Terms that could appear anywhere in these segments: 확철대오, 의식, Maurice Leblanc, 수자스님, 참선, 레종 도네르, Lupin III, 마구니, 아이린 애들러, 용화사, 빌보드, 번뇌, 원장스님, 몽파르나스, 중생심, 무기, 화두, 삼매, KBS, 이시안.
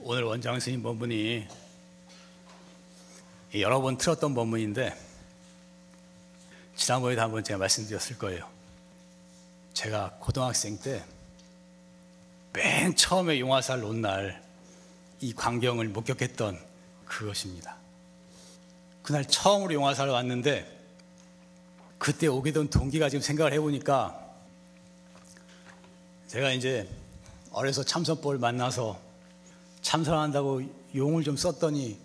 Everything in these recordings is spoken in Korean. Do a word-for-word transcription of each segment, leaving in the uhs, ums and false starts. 오늘 원장스님 법문이 여러 번 틀었던 법문인데 지난번에도 한번 제가 말씀드렸을 거예요. 제가 고등학생 때 맨 처음에 용화사를 온 날 이 광경을 목격했던 그것입니다. 그날 처음으로 용화사를 왔는데 그때 오게 된 동기가 지금 생각을 해보니까 제가 이제 어려서 참선법을 만나서 참선한다고 용을 좀 썼더니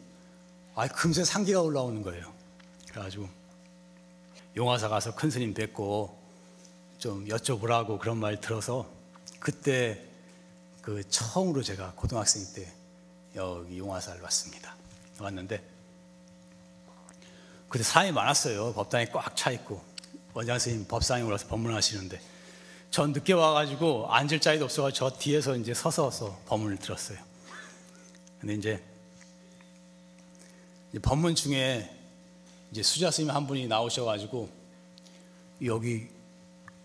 아 금세 상기가 올라오는 거예요. 그래가지고 용화사 가서 큰 스님 뵙고 좀 여쭤보라고 그런 말 들어서 그때 그 처음으로 제가 고등학생 때 여기 용화사를 왔습니다. 왔는데 그때 사람이 많았어요. 법당에 꽉 차 있고 원장 스님 법상에 올라서 법문하시는데 전 늦게 와가지고 앉을 자리도 없어서 저 뒤에서 이제 서서서 법문을 들었어요. 근데 이제 법문 중에 이제 수자스님 한 분이 나오셔가지고 여기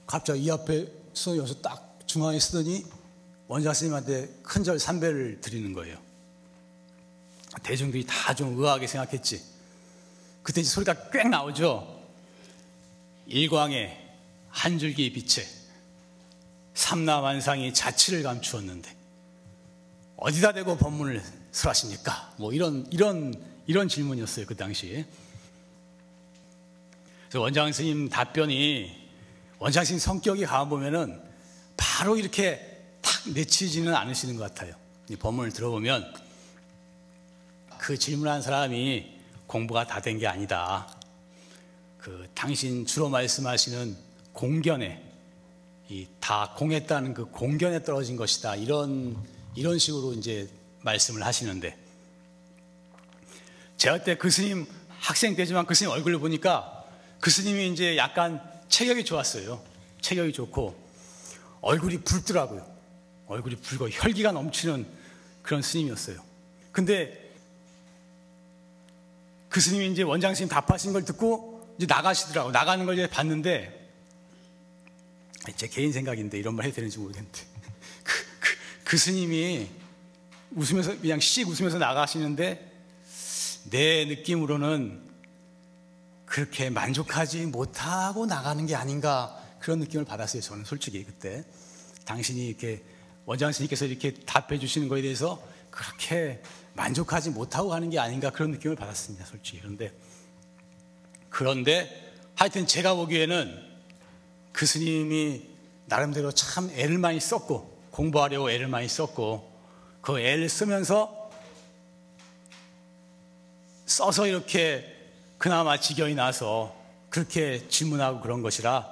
갑자기 이 앞에서 여기서 딱 중앙에 쓰더니 원장스님한테 큰절 삼배를 드리는 거예요. 대중들이 다 좀 의아하게 생각했지. 그때 이제 소리가 꽤 나오죠. 일광에 한 줄기 빛에 삼라만상이 자취를 감추었는데 어디다 대고 법문을 설하십니까? 뭐 이런 이런 이런 질문이었어요 그 당시에. 그래서 원장 스님 답변이 원장 스님 성격이 가만 보면은 바로 이렇게 탁 내치지는 않으시는 것 같아요. 이 법문을 들어보면 그 질문한 사람이 공부가 다 된 게 아니다. 그 당신 주로 말씀하시는 공견에 이 다 공했다는 그 공견에 떨어진 것이다. 이런 이런 식으로 이제 말씀을 하시는데 제가 그때 그 스님 학생 때지만 그 스님 얼굴을 보니까 그 스님이 이제 약간 체격이 좋았어요. 체격이 좋고 얼굴이 붉더라고요. 얼굴이 붉고 혈기가 넘치는 그런 스님이었어요. 근데 그 스님이 이제 원장 스님 답하신 걸 듣고 이제 나가시더라고요. 나가는 걸 이제 봤는데 제 개인 생각인데 이런 말 해도 되는지 모르겠는데 그, 그, 그 스님이 웃으면서 그냥 씩 웃으면서 나가시는데 내 느낌으로는 그렇게 만족하지 못하고 나가는 게 아닌가 그런 느낌을 받았어요. 저는 솔직히 그때 당신이 이렇게 원장 스님께서 이렇게 답해 주시는 거에 대해서 그렇게 만족하지 못하고 가는 게 아닌가 그런 느낌을 받았습니다. 솔직히. 그런데 그런데 하여튼 제가 보기에는 그 스님이 나름대로 참 애를 많이 썼고 공부하려고 애를 많이 썼고 그 애를 쓰면서 써서 이렇게 그나마 지경이 나서 그렇게 질문하고 그런 것이라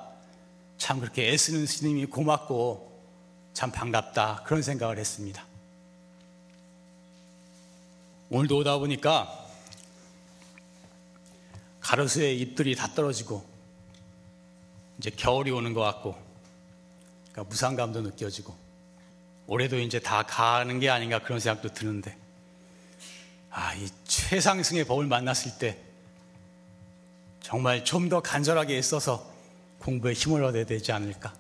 참 그렇게 애쓰는 스님이 고맙고 참 반갑다 그런 생각을 했습니다. 오늘도 오다 보니까 가로수에 잎들이 다 떨어지고 이제 겨울이 오는 것 같고 그러니까 무상감도 느껴지고 올해도 이제 다 가는 게 아닌가 그런 생각도 드는데 아, 이 최상승의 법을 만났을 때 정말 좀 더 간절하게 애써서 공부에 힘을 얻어야 되지 않을까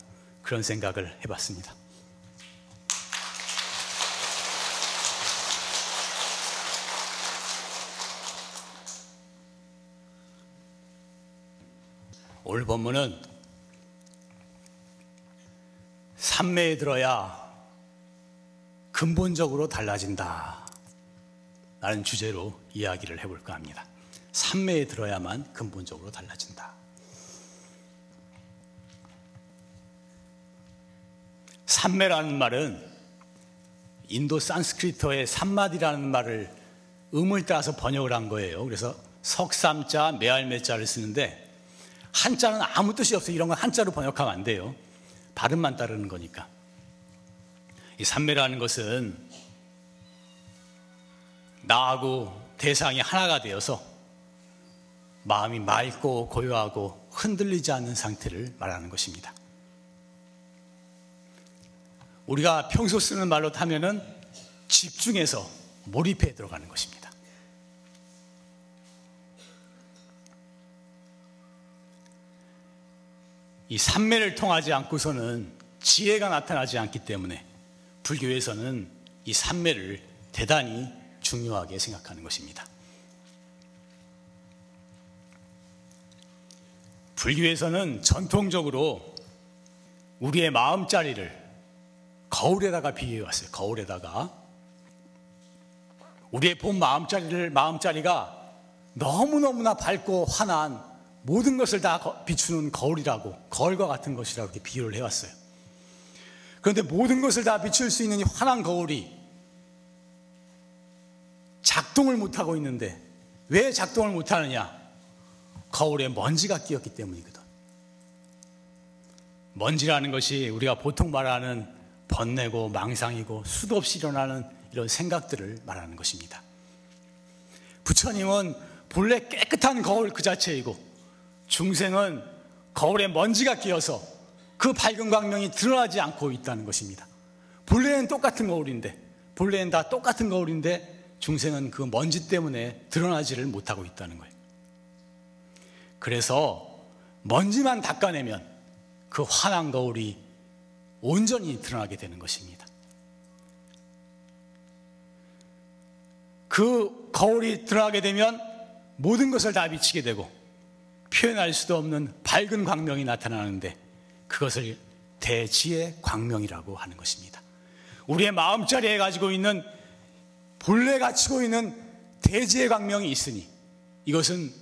그런 생각을 해봤습니다. 오늘 법문은 삼매에 들어야 근본적으로 달라진다 라는 주제로 이야기를 해볼까 합니다. 삼매에 들어야만 근본적으로 달라진다. 삼매라는 말은 인도 산스크리트어의 삼마디라는 말을 음을 따라서 번역을 한 거예요. 그래서 석삼자, 매알매자를 쓰는데 한자는 아무 뜻이 없어요. 이런 건 한자로 번역하면 안 돼요. 발음만 따르는 거니까. 이 삼매라는 것은 나하고 대상이 하나가 되어서 마음이 맑고 고요하고 흔들리지 않는 상태를 말하는 것입니다. 우리가 평소 쓰는 말로 하면은 집중해서 몰입에 들어가는 것입니다. 이 삼매를 통하지 않고서는 지혜가 나타나지 않기 때문에 불교에서는 이 삼매를 대단히 중요하게 생각하는 것입니다. 불교에서는 전통적으로 우리의 마음자리를 거울에다가 비유해왔어요. 거울에다가 우리의 본 마음자리를 마음자리가 너무너무나 밝고 환한 모든 것을 다 비추는 거울이라고, 거울과 같은 것이라고 이렇게 비유를 해왔어요. 그런데 모든 것을 다 비출 수 있는 이 환한 거울이 작동을 못하고 있는데, 왜 작동을 못하느냐? 거울에 먼지가 끼었기 때문이거든. 먼지라는 것이 우리가 보통 말하는 번뇌고 망상이고 수도 없이 일어나는 이런 생각들을 말하는 것입니다. 부처님은 본래 깨끗한 거울 그 자체이고, 중생은 거울에 먼지가 끼어서 그 밝은 광명이 드러나지 않고 있다는 것입니다. 본래는 똑같은 거울인데, 본래는 다 똑같은 거울인데 중생은 그 먼지 때문에 드러나지를 못하고 있다는 거예요. 그래서 먼지만 닦아내면 그 환한 거울이 온전히 드러나게 되는 것입니다. 그 거울이 드러나게 되면 모든 것을 다 비치게 되고 표현할 수도 없는 밝은 광명이 나타나는데, 그것을 대지의 광명이라고 하는 것입니다. 우리의 마음자리에 가지고 있는, 본래 갖추고 있는 대지의 광명이 있으니, 이것은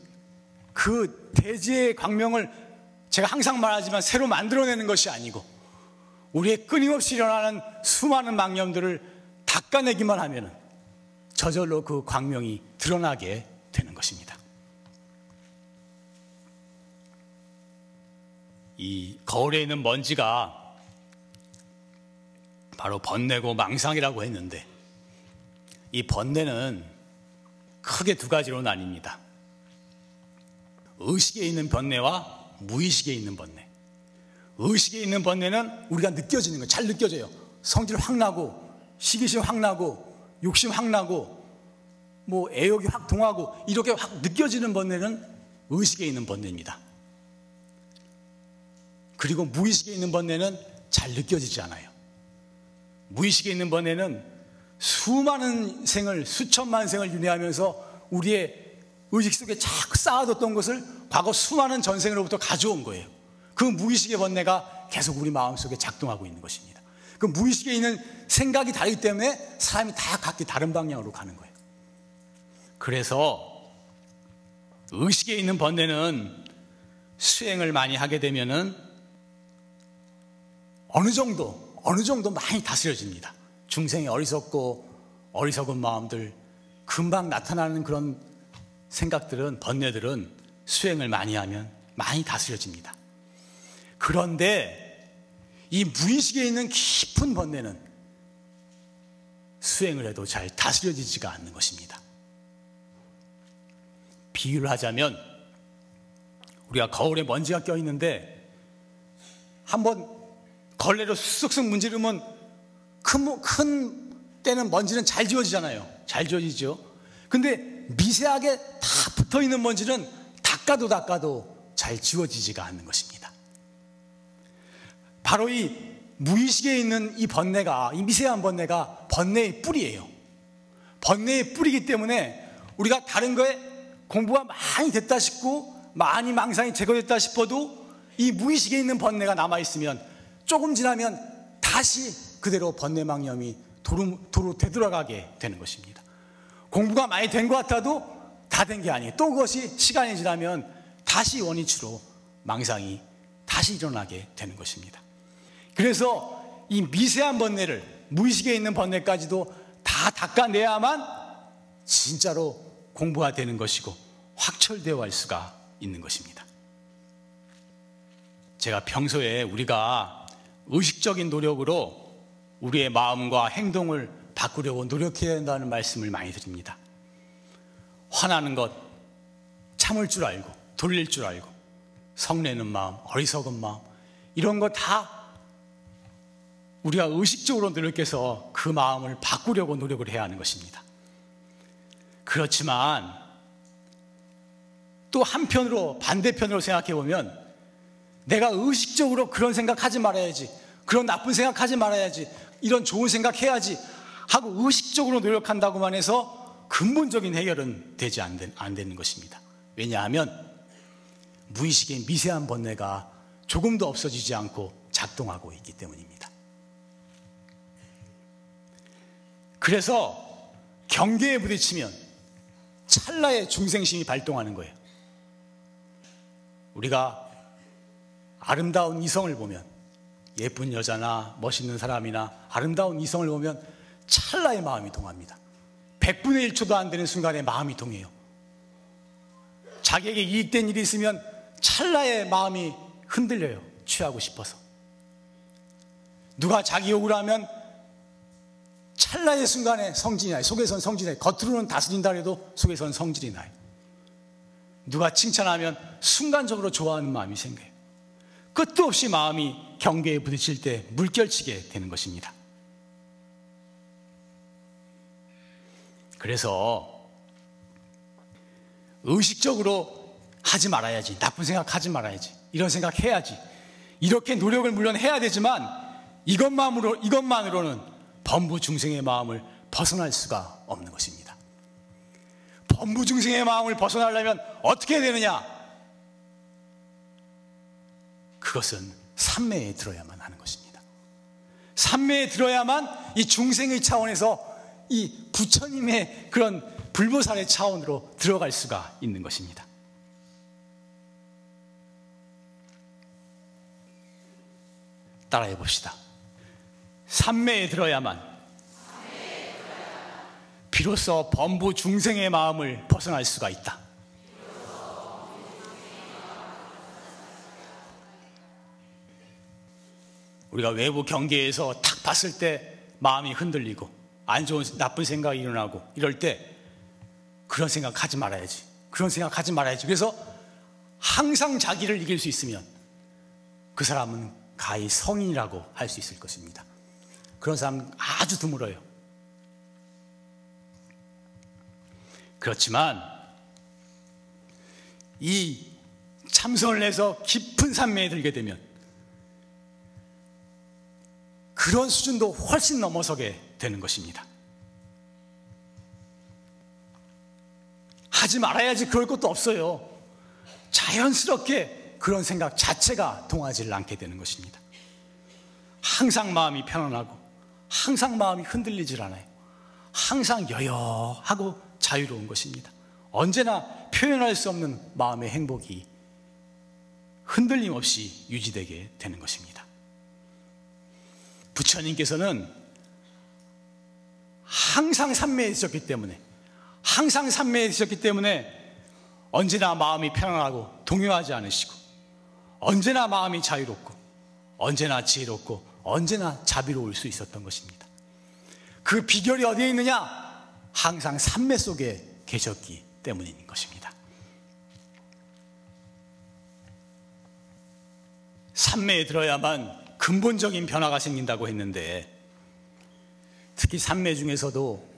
그 대지의 광명을 제가 항상 말하지만 새로 만들어내는 것이 아니고 우리의 끊임없이 일어나는 수많은 망념들을 닦아내기만 하면 저절로 그 광명이 드러나게 되는 것입니다. 이 거울에 있는 먼지가 바로 번뇌고 망상이라고 했는데, 이 번뇌는 크게 두 가지로 나뉩니다. 의식에 있는 번뇌와 무의식에 있는 번뇌. 의식에 있는 번뇌는 우리가 느껴지는 거예요. 잘 느껴져요. 성질 확 나고, 시기심 확 나고, 욕심 확 나고, 뭐 애욕이 확 동하고, 이렇게 확 느껴지는 번뇌는 의식에 있는 번뇌입니다. 그리고 무의식에 있는 번뇌는 잘 느껴지지 않아요. 무의식에 있는 번뇌는 수많은 생을, 수천만 생을 윤회하면서 우리의 의식 속에 자꾸 쌓아뒀던 것을 과거 수많은 전생으로부터 가져온 거예요. 그 무의식의 번뇌가 계속 우리 마음속에 작동하고 있는 것입니다. 그 무의식에 있는 생각이 다르기 때문에 사람이 다 각기 다른 방향으로 가는 거예요. 그래서 의식에 있는 번뇌는 수행을 많이 하게 되면은 어느 정도, 어느 정도 많이 다스려집니다. 중생이 어리석고 어리석은 마음들, 금방 나타나는 그런 생각들은, 번뇌들은 수행을 많이 하면 많이 다스려집니다. 그런데 이 무의식에 있는 깊은 번뇌는 수행을 해도 잘 다스려지지가 않는 것입니다. 비유를 하자면 우리가 거울에 먼지가 껴있는데 한번 걸레로 쓱쓱 문지르면 큰, 큰 때는 먼지는 잘 지워지잖아요. 잘 지워지죠. 근데 미세하게 다 붙어있는 먼지는 닦아도 닦아도 잘 지워지지가 않는 것입니다. 바로 이 무의식에 있는 이 번뇌가, 이 미세한 번뇌가 번뇌의 뿌리예요. 번뇌의 뿌리이기 때문에 우리가 다른 거에 공부가 많이 됐다 싶고 많이 망상이 제거됐다 싶어도 이 무의식에 있는 번뇌가 남아있으면 조금 지나면 다시 그대로 번뇌망념이 도로, 도로 되돌아가게 되는 것입니다. 공부가 많이 된 것 같아도 다 된 게 아니에요. 또 그것이 시간이 지나면 다시 원위치로 망상이 다시 일어나게 되는 것입니다. 그래서 이 미세한 번뇌를, 무의식에 있는 번뇌까지도 다 닦아내야만 진짜로 공부가 되는 것이고 확철되어 갈 수가 있는 것입니다. 제가 평소에 우리가 의식적인 노력으로 우리의 마음과 행동을 바꾸려고 노력해야 한다는 말씀을 많이 드립니다. 화나는 것 참을 줄 알고, 돌릴 줄 알고, 성내는 마음, 어리석은 마음, 이런 거 다 우리가 의식적으로 노력해서 그 마음을 바꾸려고 노력을 해야 하는 것입니다. 그렇지만 또 한편으로, 반대편으로 생각해보면 내가 의식적으로 그런 생각하지 말아야지, 그런 나쁜 생각하지 말아야지, 이런 좋은 생각해야지 하고 의식적으로 노력한다고만 해서 근본적인 해결은 되지 안, 되, 안 되는 것입니다. 왜냐하면 무의식의 미세한 번뇌가 조금도 없어지지 않고 작동하고 있기 때문입니다. 그래서 경계에 부딪히면 찰나의 중생심이 발동하는 거예요. 우리가 아름다운 이성을 보면, 예쁜 여자나 멋있는 사람이나 아름다운 이성을 보면 찰나의 마음이 동합니다. 백분의 일초도 안 되는 순간에 마음이 동해요. 자기에게 이익된 일이 있으면 찰나의 마음이 흔들려요. 취하고 싶어서. 누가 자기 욕을 하면 찰나의 순간에 성질이 나요. 속에선 성질이 나요. 겉으로는 다스린다 해도 속에선 성질이 나요. 누가 칭찬하면 순간적으로 좋아하는 마음이 생겨요. 끝도 없이 마음이 경계에 부딪힐 때 물결치게 되는 것입니다. 그래서 의식적으로 하지 말아야지, 나쁜 생각 하지 말아야지, 이런 생각 해야지, 이렇게 노력을 물론 해야 되지만 이것만으로, 이것만으로는 범부중생의 마음을 벗어날 수가 없는 것입니다. 범부중생의 마음을 벗어나려면 어떻게 해야 되느냐? 그것은 삼매에 들어야만 하는 것입니다. 삼매에 들어야만 이 중생의 차원에서 이 부처님의 그런 불보살의 차원으로 들어갈 수가 있는 것입니다. 따라해 봅시다. 삼매에 들어야만 비로소 범부 중생의 마음을 벗어날 수가 있다. 우리가 외부 경계에서 탁 봤을 때 마음이 흔들리고 안 좋은 나쁜 생각이 일어나고 이럴 때 그런 생각 하지 말아야지, 그런 생각 하지 말아야지. 그래서 항상 자기를 이길 수 있으면 그 사람은 가히 성인이라고 할 수 있을 것입니다. 그런 사람은 아주 드물어요. 그렇지만 이 참선을 해서 깊은 삼매에 들게 되면 그런 수준도 훨씬 넘어서게 되는 것입니다. 하지 말아야지 그럴 것도 없어요. 자연스럽게 그런 생각 자체가 동하지를 않게 되는 것입니다. 항상 마음이 편안하고 항상 마음이 흔들리질 않아요. 항상 여여하고 자유로운 것입니다. 언제나 표현할 수 없는 마음의 행복이 흔들림 없이 유지되게 되는 것입니다. 부처님께서는 항상 삼매에 있었기 때문에 항상 삼매에 있었기 때문에 언제나 마음이 편안하고 동요하지 않으시고 언제나 마음이 자유롭고 언제나 지혜롭고 언제나 자비로울 수 있었던 것입니다. 그 비결이 어디에 있느냐? 항상 삼매 속에 계셨기 때문인 것입니다. 삼매에 들어야만 근본적인 변화가 생긴다고 했는데, 특히 삼매 중에서도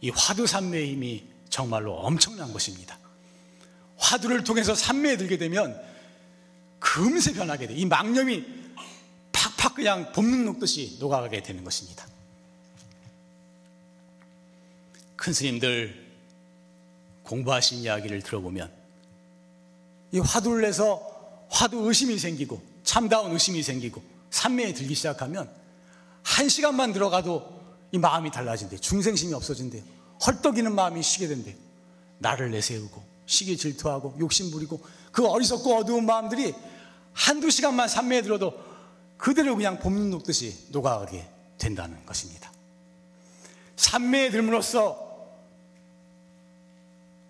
이 화두 삼매의 힘이 정말로 엄청난 것입니다. 화두를 통해서 삼매에 들게 되면 금세 변하게 돼. 이 망념이 팍팍 그냥 봄눈 녹듯이 녹아가게 되는 것입니다. 큰 스님들 공부하신 이야기를 들어보면 이 화두를 해서 화두 의심이 생기고 참다운 의심이 생기고 삼매에 들기 시작하면 한 시간만 들어가도 이 마음이 달라진대요. 중생심이 없어진대요. 헐떡이는 마음이 쉬게 된대요. 나를 내세우고 시기 질투하고 욕심부리고 그 어리석고 어두운 마음들이 한두 시간만 삼매에 들어도 그대로 그냥 봄눈 녹듯이 녹아가게 된다는 것입니다. 삼매에 들므로써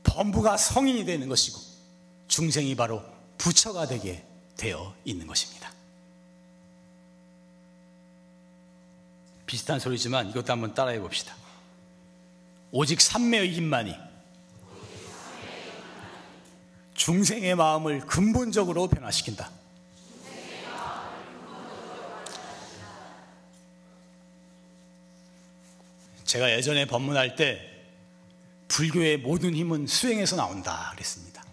범부가 성인이 되는 것이고 중생이 바로 부처가 되게 되어 있는 것입니다. 비슷한 소리지만 이것도 한번 따라해 봅시다. 오직 삼매의 힘만이 중생의 마음을 근본적으로 변화시킨다. 제가 예전에 법문할 때 불교의 모든 힘은 수행에서 나온다 그랬습니다.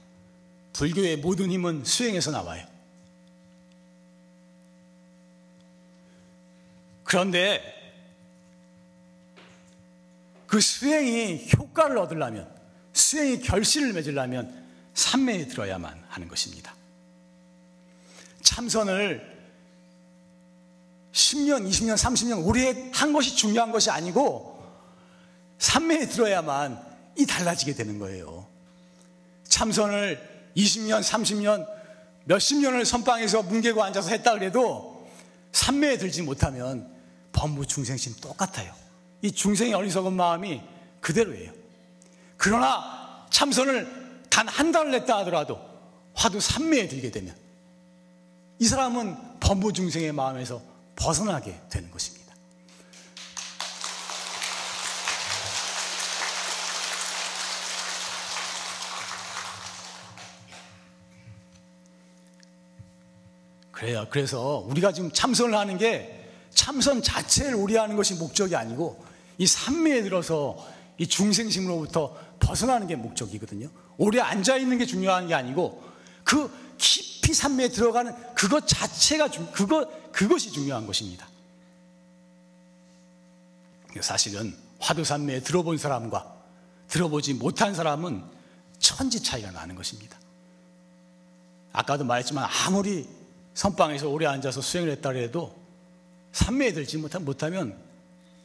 불교의 모든 힘은 수행에서 나와요. 그런데 그 수행이 효과를 얻으려면, 수행이 결실을 맺으려면 삼매에 들어야만 하는 것입니다. 참선을 십 년, 이십 년, 삼십 년 오래 한 것이 중요한 것이 아니고 삼매에 들어야만 이 달라지게 되는 거예요. 참선을 이십 년, 삼십 년, 몇십 년을 선방에서 뭉개고 앉아서 했다 그래도 삼매에 들지 못하면 범부 중생심 똑같아요. 이 중생의 어리석은 마음이 그대로예요. 그러나 참선을 단 한 달을 했다 하더라도 화두 삼매에 들게 되면 이 사람은 범부 중생의 마음에서 벗어나게 되는 것입니다. 그래요. 그래서 우리가 지금 참선을 하는 게 참선 자체를 오리하는 것이 목적이 아니고 이 삼매에 들어서 이 중생심으로부터 벗어나는 게 목적이거든요. 오래 앉아있는 게 중요한 게 아니고 그 깊이 삼매에 들어가는 그것 자체가 그것, 그것이 중요한 것입니다. 사실은 화두 삼매에 들어본 사람과 들어보지 못한 사람은 천지 차이가 나는 것입니다. 아까도 말했지만 아무리 선방에서 오래 앉아서 수행을 했다 해도 삼매에 들지 못하면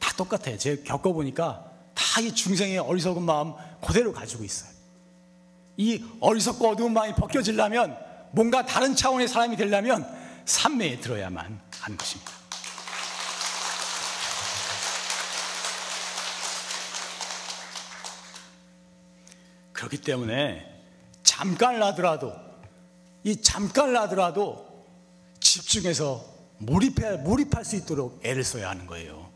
다 똑같아요. 제가 겪어보니까 다 이 중생의 어리석은 마음 그대로 가지고 있어요. 이 어리석고 어두운 마음이 벗겨지려면, 뭔가 다른 차원의 사람이 되려면 삼매에 들어야만 하는 것입니다. 그렇기 때문에 잠깐을 하더라도 이 잠깐을 하더라도 집중해서 몰입해, 몰입할 수 있도록 애를 써야 하는 거예요.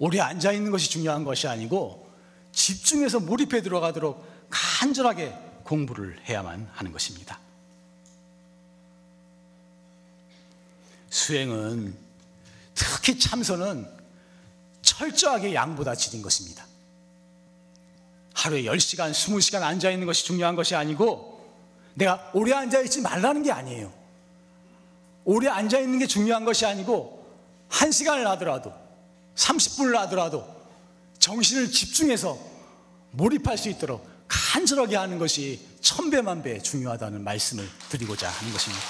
오래 앉아있는 것이 중요한 것이 아니고 집중해서 몰입해 들어가도록 간절하게 공부를 해야만 하는 것입니다. 수행은, 특히 참선은 철저하게 양보다 질인 것입니다. 하루에 열 시간, 이십 시간 앉아있는 것이 중요한 것이 아니고, 내가 오래 앉아있지 말라는 게 아니에요. 오래 앉아있는 게 중요한 것이 아니고 한 시간을 하더라도 삼십 분을 하더라도 정신을 집중해서 몰입할 수 있도록 간절하게 하는 것이 천배만배 중요하다는 말씀을 드리고자 하는 것입니다.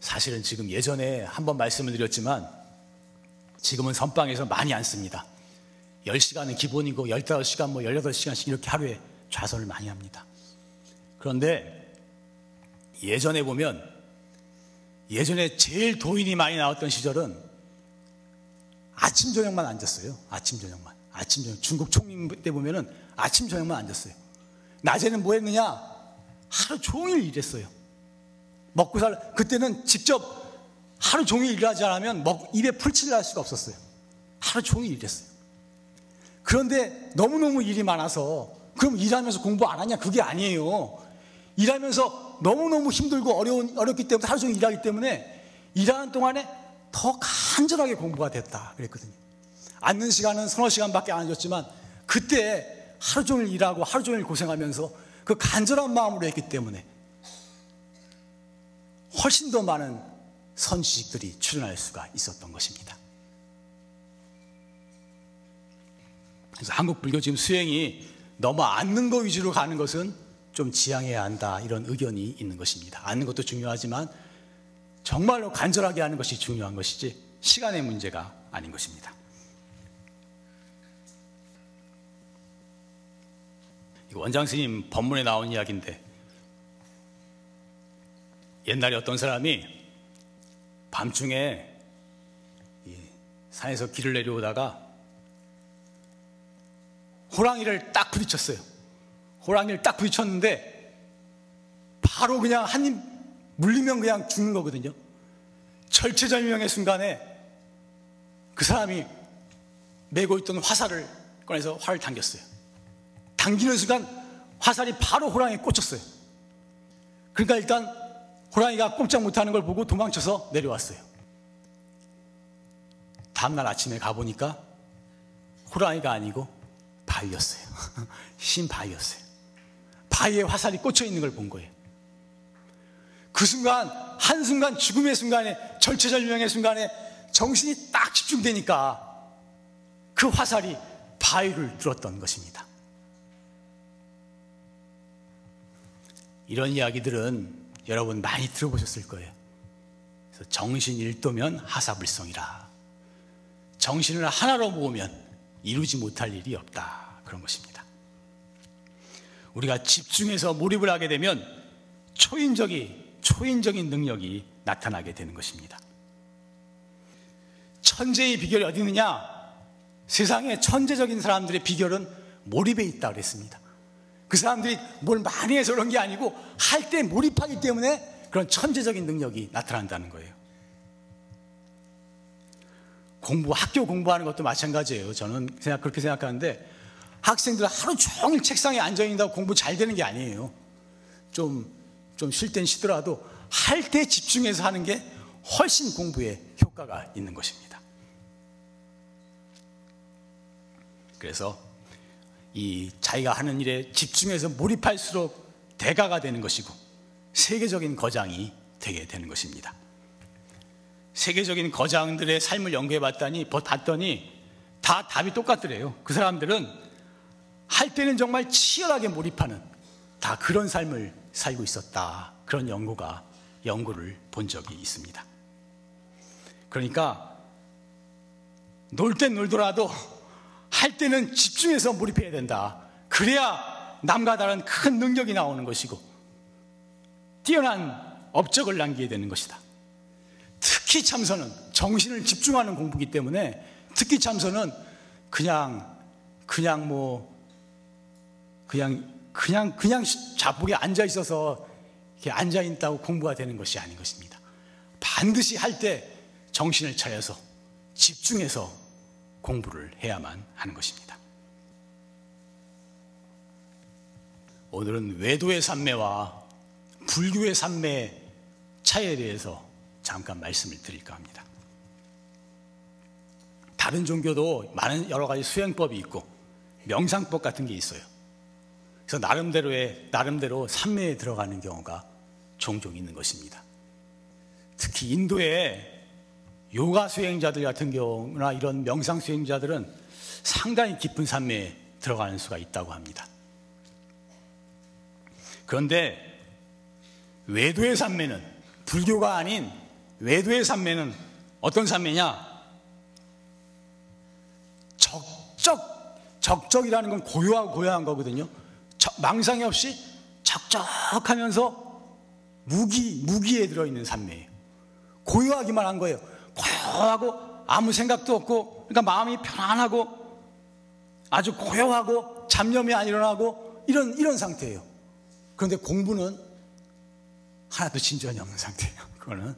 사실은 지금 예전에 한번 말씀을 드렸지만 지금은 선방에서 많이 안 씁니다. 열 시간은 기본이고 열다섯 시간, 뭐 열여덟 시간씩 이렇게 하루에 좌선을 많이 합니다. 그런데 예전에 보면, 예전에 제일 도인이 많이 나왔던 시절은 아침 저녁만 앉았어요. 아침 저녁만. 아침 저녁. 중국 총리 때 보면은 아침 저녁만 앉았어요. 낮에는 뭐 했느냐? 하루 종일 일했어요. 먹고 살, 그때는 직접 하루 종일 일하지 않으면 먹, 입에 풀칠을 할 수가 없었어요. 하루 종일 일했어요. 그런데 너무너무 일이 많아서 그럼 일하면서 공부 안 하냐? 그게 아니에요. 일하면서 너무너무 힘들고 어려운, 어렵기 때문에 하루 종일 일하기 때문에 일하는 동안에 더 간절하게 공부가 됐다 그랬거든요. 앉는 시간은 서너 시간밖에 안 앉았지만 그때 하루 종일 일하고 하루 종일 고생하면서 그 간절한 마음으로 했기 때문에 훨씬 더 많은 선지식들이 출현할 수가 있었던 것입니다. 그래서 한국 불교 지금 수행이 너무 앉는 거 위주로 가는 것은 좀 지양해야 한다, 이런 의견이 있는 것입니다. 앉는 것도 중요하지만 정말로 간절하게 하는 것이 중요한 것이지 시간의 문제가 아닌 것입니다. 원장스님 법문에 나온 이야기인데, 옛날에 어떤 사람이 밤중에 산에서 길을 내려오다가 호랑이를 딱 부딪혔어요. 호랑이를 딱 부딪혔는데 바로 그냥 한 입 물리면 그냥 죽는 거거든요. 절체절명의 순간에 그 사람이 메고 있던 화살을 꺼내서 활을 당겼어요. 당기는 순간 화살이 바로 호랑이에 꽂혔어요. 그러니까 일단 호랑이가 꼼짝 못하는 걸 보고 도망쳐서 내려왔어요. 다음날 아침에 가보니까 호랑이가 아니고 바위였어요. 흰 바위였어요. 바위에 화살이 꽂혀 있는 걸 본 거예요. 그 순간, 한순간, 죽음의 순간에, 절체절명의 순간에 정신이 딱 집중되니까 그 화살이 바위를 뚫었던 것입니다. 이런 이야기들은 여러분 많이 들어보셨을 거예요. 그래서 정신 일도면 하사불성이라. 정신을 하나로 모으면 이루지 못할 일이 없다. 그런 것입니다. 우리가 집중해서 몰입을 하게 되면 초인적이, 초인적인 능력이 나타나게 되는 것입니다. 천재의 비결이 어디 있느냐? 세상에 천재적인 사람들의 비결은 몰입에 있다고 그랬습니다. 그 사람들이 뭘 많이 해서 그런 게 아니고 할 때 몰입하기 때문에 그런 천재적인 능력이 나타난다는 거예요. 공부, 학교 공부하는 것도 마찬가지예요. 저는 생각, 그렇게 생각하는데 학생들 하루 종일 책상에 앉아있는다고 공부 잘 되는 게 아니에요. 좀, 좀 쉴 땐 쉬더라도 할 때 집중해서 하는 게 훨씬 공부에 효과가 있는 것입니다. 그래서 이 자기가 하는 일에 집중해서 몰입할수록 대가가 되는 것이고 세계적인 거장이 되게 되는 것입니다. 세계적인 거장들의 삶을 연구해 봤더니 봤더니 다 답이 똑같더래요. 그 사람들은 할 때는 정말 치열하게 몰입하는 다 그런 삶을 살고 있었다. 그런 연구가 연구를 본 적이 있습니다. 그러니까 놀 땐 놀더라도 할 때는 집중해서 몰입해야 된다. 그래야 남과 다른 큰 능력이 나오는 것이고 뛰어난 업적을 남기게 되는 것이다. 특히 참선은 정신을 집중하는 공부이기 때문에 특히 참선은 그냥 그냥 뭐 그냥 그냥 그냥 좌복에 앉아 있어서 이렇게 앉아 있다고 공부가 되는 것이 아닌 것입니다. 반드시 할 때 정신을 차려서 집중해서 공부를 해야만 하는 것입니다. 오늘은 외도의 삼매와 불교의 삼매의 차이에 대해서 잠깐 말씀을 드릴까 합니다. 다른 종교도 많은 여러 가지 수행법이 있고 명상법 같은 게 있어요. 그래서 나름대로의, 나름대로 삼매에 들어가는 경우가 종종 있는 것입니다. 특히 인도의 요가 수행자들 같은 경우나 이런 명상 수행자들은 상당히 깊은 삼매에 들어가는 수가 있다고 합니다. 그런데 외도의 삼매는, 불교가 아닌 외도의 삼매는 어떤 삼매냐? 적적, 적적이라는 건 고요하고 고요한 거거든요. 저, 망상이 없이 적적하면서 무기, 무기에 들어있는 삼매예요. 고요하기만 한 거예요. 고요하고 아무 생각도 없고, 그러니까 마음이 편안하고 아주 고요하고 잡념이 안 일어나고 이런, 이런 상태예요. 그런데 공부는 하나도 진전이 없는 상태예요. 그거는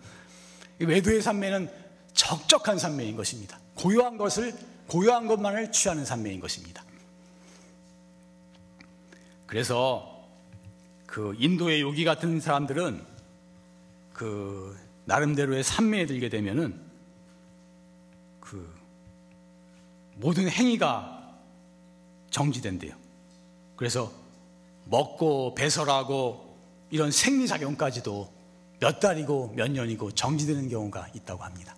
외도의 삼매는 적적한 삼매인 것입니다. 고요한 것을, 고요한 것만을 취하는 삼매인 것입니다. 그래서 그 인도의 요기 같은 사람들은 그 나름대로의 삼매에 들게 되면은 그 모든 행위가 정지된대요. 그래서 먹고 배설하고 이런 생리작용까지도 몇 달이고 몇 년이고 정지되는 경우가 있다고 합니다.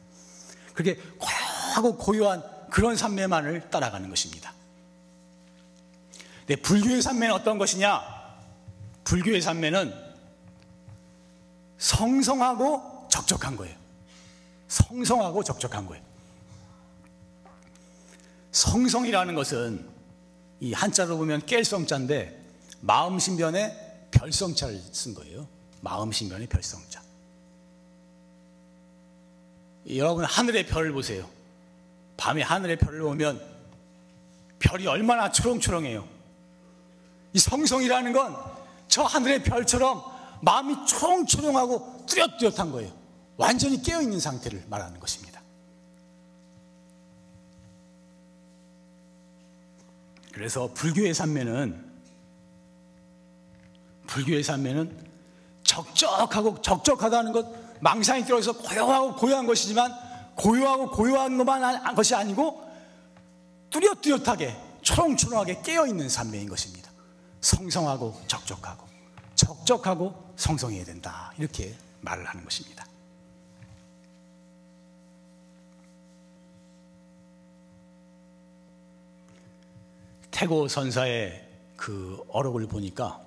그렇게 고요하고 고요한 그런 삼매만을 따라가는 것입니다. 네, 불교의 삼매는 어떤 것이냐? 불교의 삼매는 성성하고 적적한 거예요. 성성하고 적적한 거예요. 성성이라는 것은 이 한자로 보면 깰 성자인데 마음신변에 별성자를 쓴 거예요. 마음신변에 별성자. 여러분 하늘의 별을 보세요. 밤에 하늘의 별을 보면 별이 얼마나 초롱초롱해요. 이 성성이라는 건 저 하늘의 별처럼 마음이 초롱초롱하고 뚜렷뚜렷한 거예요. 완전히 깨어있는 상태를 말하는 것입니다. 그래서 불교의 삼매는 불교의 삼매는 적적하고 적적하다는 것, 망상이 들어서 고요하고 고요한 것이지만 고요하고 고요한 것만 것이 아니고 뚜렷뚜렷하게 초롱초롱하게 깨어있는 삼매인 것입니다. 성성하고 적적하고 적적하고 성성해야 된다. 이렇게 말을 하는 것입니다. 태고 선사의 그 어록을 보니까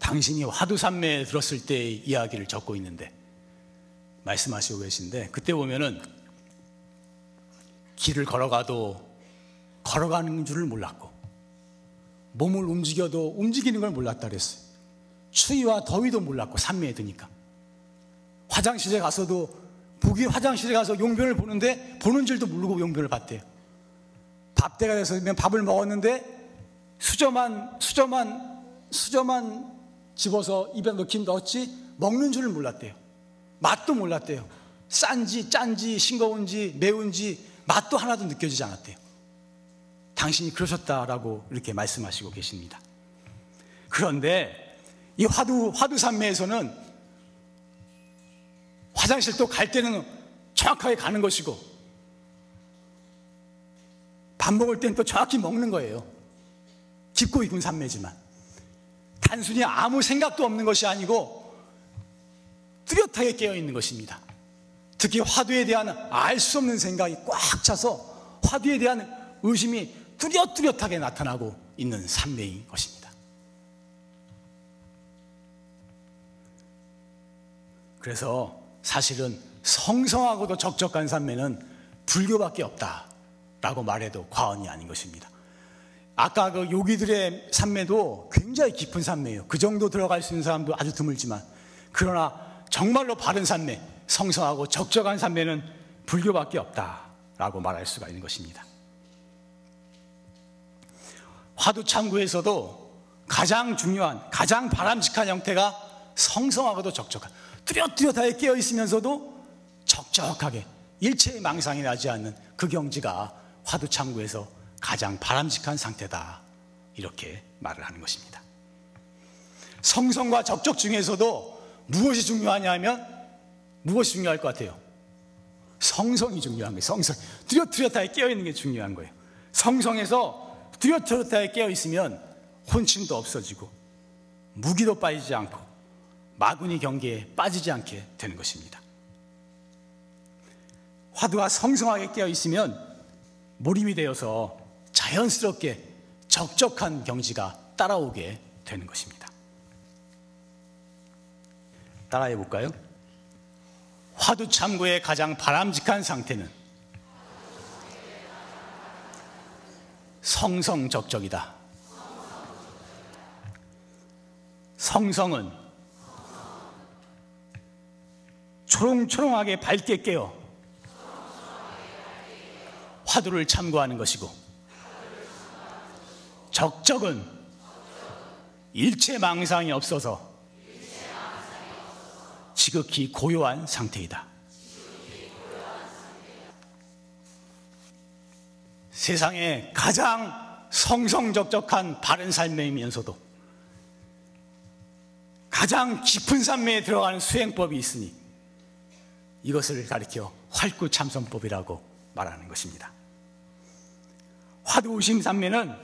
당신이 화두 삼매에 들었을 때의 이야기를 적고 있는데, 말씀하시고 계신데, 그때 보면은 길을 걸어가도 걸어가는 줄을 몰랐고, 몸을 움직여도 움직이는 걸 몰랐다 그랬어요. 추위와 더위도 몰랐고, 삼매에 드니까. 화장실에 가서도, 부귀 화장실에 가서 용변을 보는데 보는 줄도 모르고 용변을 봤대요. 밥때가 돼서면 밥을 먹었는데 수저만 수저만 수저만 집어서 입에 넣긴 넣었지 먹는 줄을 몰랐대요. 맛도 몰랐대요. 싼지 짠지 싱거운지 매운지 맛도 하나도 느껴지지 않았대요. 당신이 그러셨다라고 이렇게 말씀하시고 계십니다. 그런데 이 화두, 화두 삼매에서는 화장실도 갈 때는 정확하게 가는 것이고, 밥 먹을 때는 또 정확히 먹는 거예요. 깊고 익은 삼매지만 단순히 아무 생각도 없는 것이 아니고 뚜렷하게 깨어있는 것입니다. 특히 화두에 대한 알 수 없는 생각이 꽉 차서 화두에 대한 의심이 뚜렷뚜렷하게 나타나고 있는 삼매인 것입니다. 그래서 사실은 성성하고도 적적한 삼매는 불교밖에 없다라고 말해도 과언이 아닌 것입니다. 아까 그 요기들의 삼매도 굉장히 깊은 삼매예요. 그 정도 들어갈 수 있는 사람도 아주 드물지만, 그러나 정말로 바른 삼매, 성성하고 적적한 삼매는 불교밖에 없다라고 말할 수가 있는 것입니다. 화두 창구에서도 가장 중요한, 가장 바람직한 형태가 성성하고도 적적한, 뚜렷뚜렷하게 깨어있으면서도 적적하게 일체의 망상이 나지 않는 그 경지가 화두 창구에서 가장 바람직한 상태다, 이렇게 말을 하는 것입니다. 성성과 적적 중에서도 무엇이 중요하냐 하면, 무엇이 중요할 것 같아요? 성성이 중요한 거예요. 성성, 뚜렷뚜렷하게 깨어있는 게 중요한 거예요. 성성에서 뚜렷뚜렷하게 깨어있으면 혼침도 없어지고 무기도 빠지지 않고 마구니 경계에 빠지지 않게 되는 것입니다. 화두가 성성하게 깨어있으면 몰입이 되어서 자연스럽게 적적한 경지가 따라오게 되는 것입니다. 따라해 볼까요? 화두 참구의 가장 바람직한 상태는 성성적적이다. 성성은 초롱초롱하게 밝게 깨어 화두를 참고하는 것이고, 적적은 일체 망상이 없어서 지극히 고요한 상태이다. 세상에 가장 성성적적한 바른 삼매이면서도 가장 깊은 삼매에 들어가는 수행법이 있으니 이것을 가리켜 활구참선법이라고 말하는 것입니다. 화두 의심 삼매는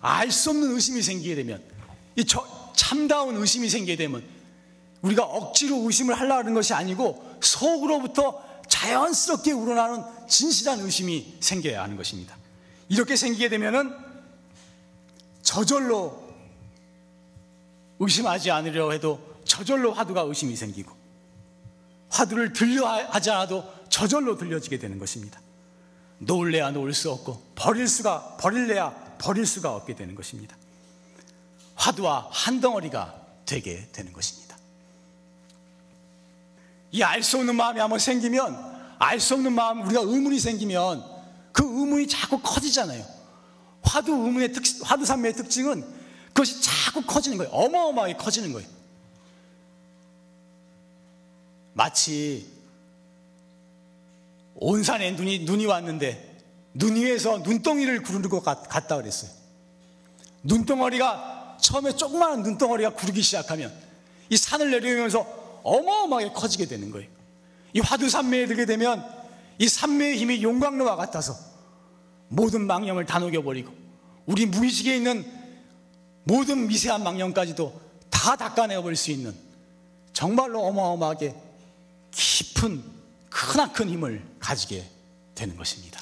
알 수 없는 의심이 생기게 되면, 이 참다운 의심이 생기게 되면, 우리가 억지로 의심을 하려고 하는 것이 아니고 속으로부터 자연스럽게 우러나는 진실한 의심이 생겨야 하는 것입니다. 이렇게 생기게 되면은 저절로 의심하지 않으려 해도 저절로 화두가 의심이 생기고, 화두를 들려 하지 않아도 저절로 들려지게 되는 것입니다. 놓을래야 놓을 수 없고, 버릴 수가, 버릴래야 버릴 수가 없게 되는 것입니다. 화두와 한 덩어리가 되게 되는 것입니다. 이 알 수 없는 마음이 한번 생기면, 알 수 없는 마음, 우리가 의문이 생기면 그 의문이 자꾸 커지잖아요. 화두 의문의 특, 화두 삼매의 특징은 그것이 자꾸 커지는 거예요. 어마어마하게 커지는 거예요. 마치 온산에 눈이, 눈이 왔는데 눈 위에서 눈덩이를 구르는 것 같, 같다 그랬어요. 눈덩어리가 처음에 조그마한 눈덩어리가 구르기 시작하면 이 산을 내려오면서 어마어마하게 커지게 되는 거예요. 이 화두 삼매에 들게 되면 이 삼매의 힘이 용광로와 같아서 모든 망념을 다 녹여버리고 우리 무의식에 있는 모든 미세한 망념까지도 다 닦아내버릴 수 있는 정말로 어마어마하게 깊은 크나큰 힘을 가지게 되는 것입니다.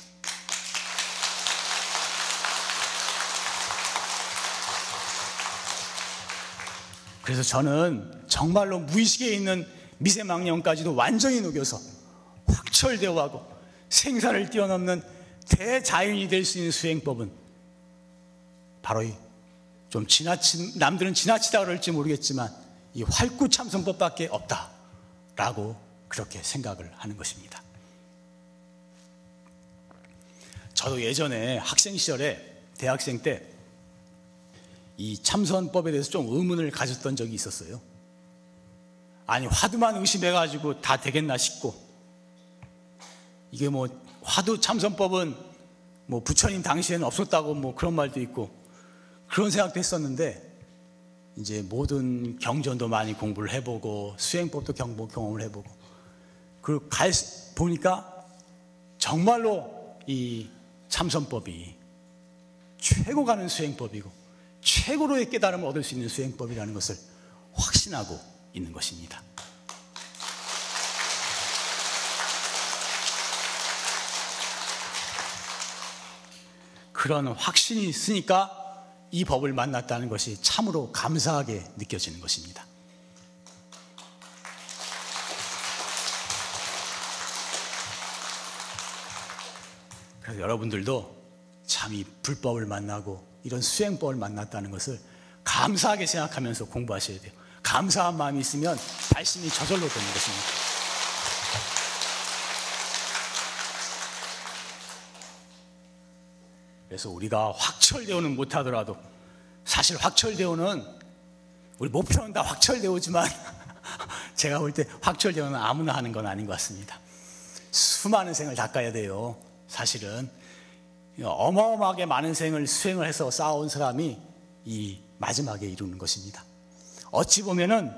그래서 저는 정말로 무의식에 있는 미세망령까지도 완전히 녹여서 확철대오하고 생사를 뛰어넘는 대자연이 될 수 있는 수행법은 바로 이 좀 지나친, 남들은 지나치다 그럴지 모르겠지만 이 활구참선법밖에 없다라고 그렇게 생각을 하는 것입니다. 저도 예전에 학생 시절에 대학생 때 이 참선법에 대해서 좀 의문을 가졌던 적이 있었어요. 아니 화두만 의심해가지고 다 되겠나 싶고, 이게 뭐 화두 참선법은 뭐 부처님 당시에는 없었다고 뭐 그런 말도 있고 그런 생각도 했었는데, 이제 모든 경전도 많이 공부를 해보고 수행법도 경보, 경험을 해보고 그리고 갈, 보니까 정말로 이 참선법이 최고 가는 수행법이고 최고로의 깨달음을 얻을 수 있는 수행법이라는 것을 확신하고 있는 것입니다. 그런 확신이 있으니까 이 법을 만났다는 것이 참으로 감사하게 느껴지는 것입니다. 그래서 여러분들도 참 이 불법을 만나고 이런 수행법을 만났다는 것을 감사하게 생각하면서 공부하셔야 돼요. 감사한 마음이 있으면 발심이 저절로 되는 것입니다. 그래서 우리가 확철대오는 못하더라도, 사실 확철대오는 우리 목표는 다 확철대오지만 제가 볼 때 확철대오는 아무나 하는 건 아닌 것 같습니다. 수많은 생을 닦아야 돼요. 사실은 어마어마하게 많은 생을 수행을 해서 쌓아온 사람이 이 마지막에 이루는 것입니다. 어찌 보면은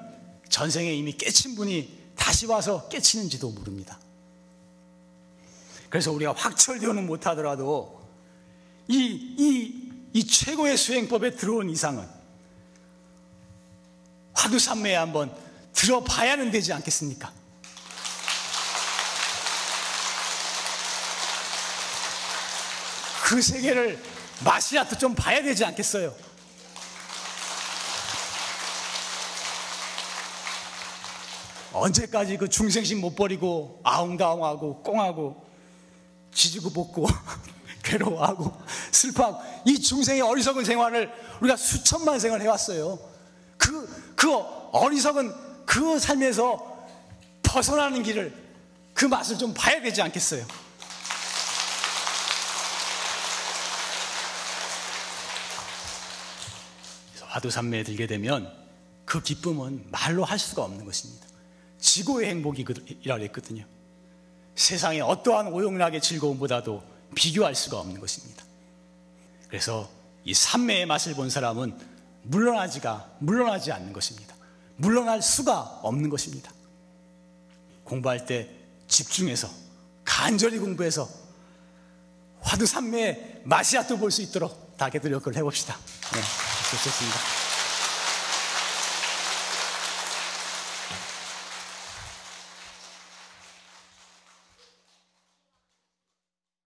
전생에 이미 깨친 분이 다시 와서 깨치는지도 모릅니다. 그래서 우리가 확철대오는 못하더라도 이, 이, 이 최고의 수행법에 들어온 이상은 화두삼매에 한번 들어봐야는 되지 않겠습니까? 그 세계를 맛이라도 좀 봐야 되지 않겠어요? 언제까지 그 중생심 못 버리고 아웅다웅하고 꽁하고 지지고 볶고 괴로워하고 슬퍼하고 이 중생의 어리석은 생활을 우리가 수천만 생을 해왔어요. 그, 그 어리석은 그 삶에서 벗어나는 길을, 그 맛을 좀 봐야 되지 않겠어요? 화두삼매에 들게 되면 그 기쁨은 말로 할 수가 없는 것입니다. 지고의 행복이라 했거든요. 세상의 어떠한 오용락의 즐거움보다도 비교할 수가 없는 것입니다. 그래서 이 삼매의 맛을 본 사람은 물러나지가 물러나지 않는 것입니다. 물러날 수가 없는 것입니다. 공부할 때 집중해서 간절히 공부해서 화두삼매의 맛이라도 볼 수 있도록 다 이렇게 노력을 해봅시다. 네, 좋습니다.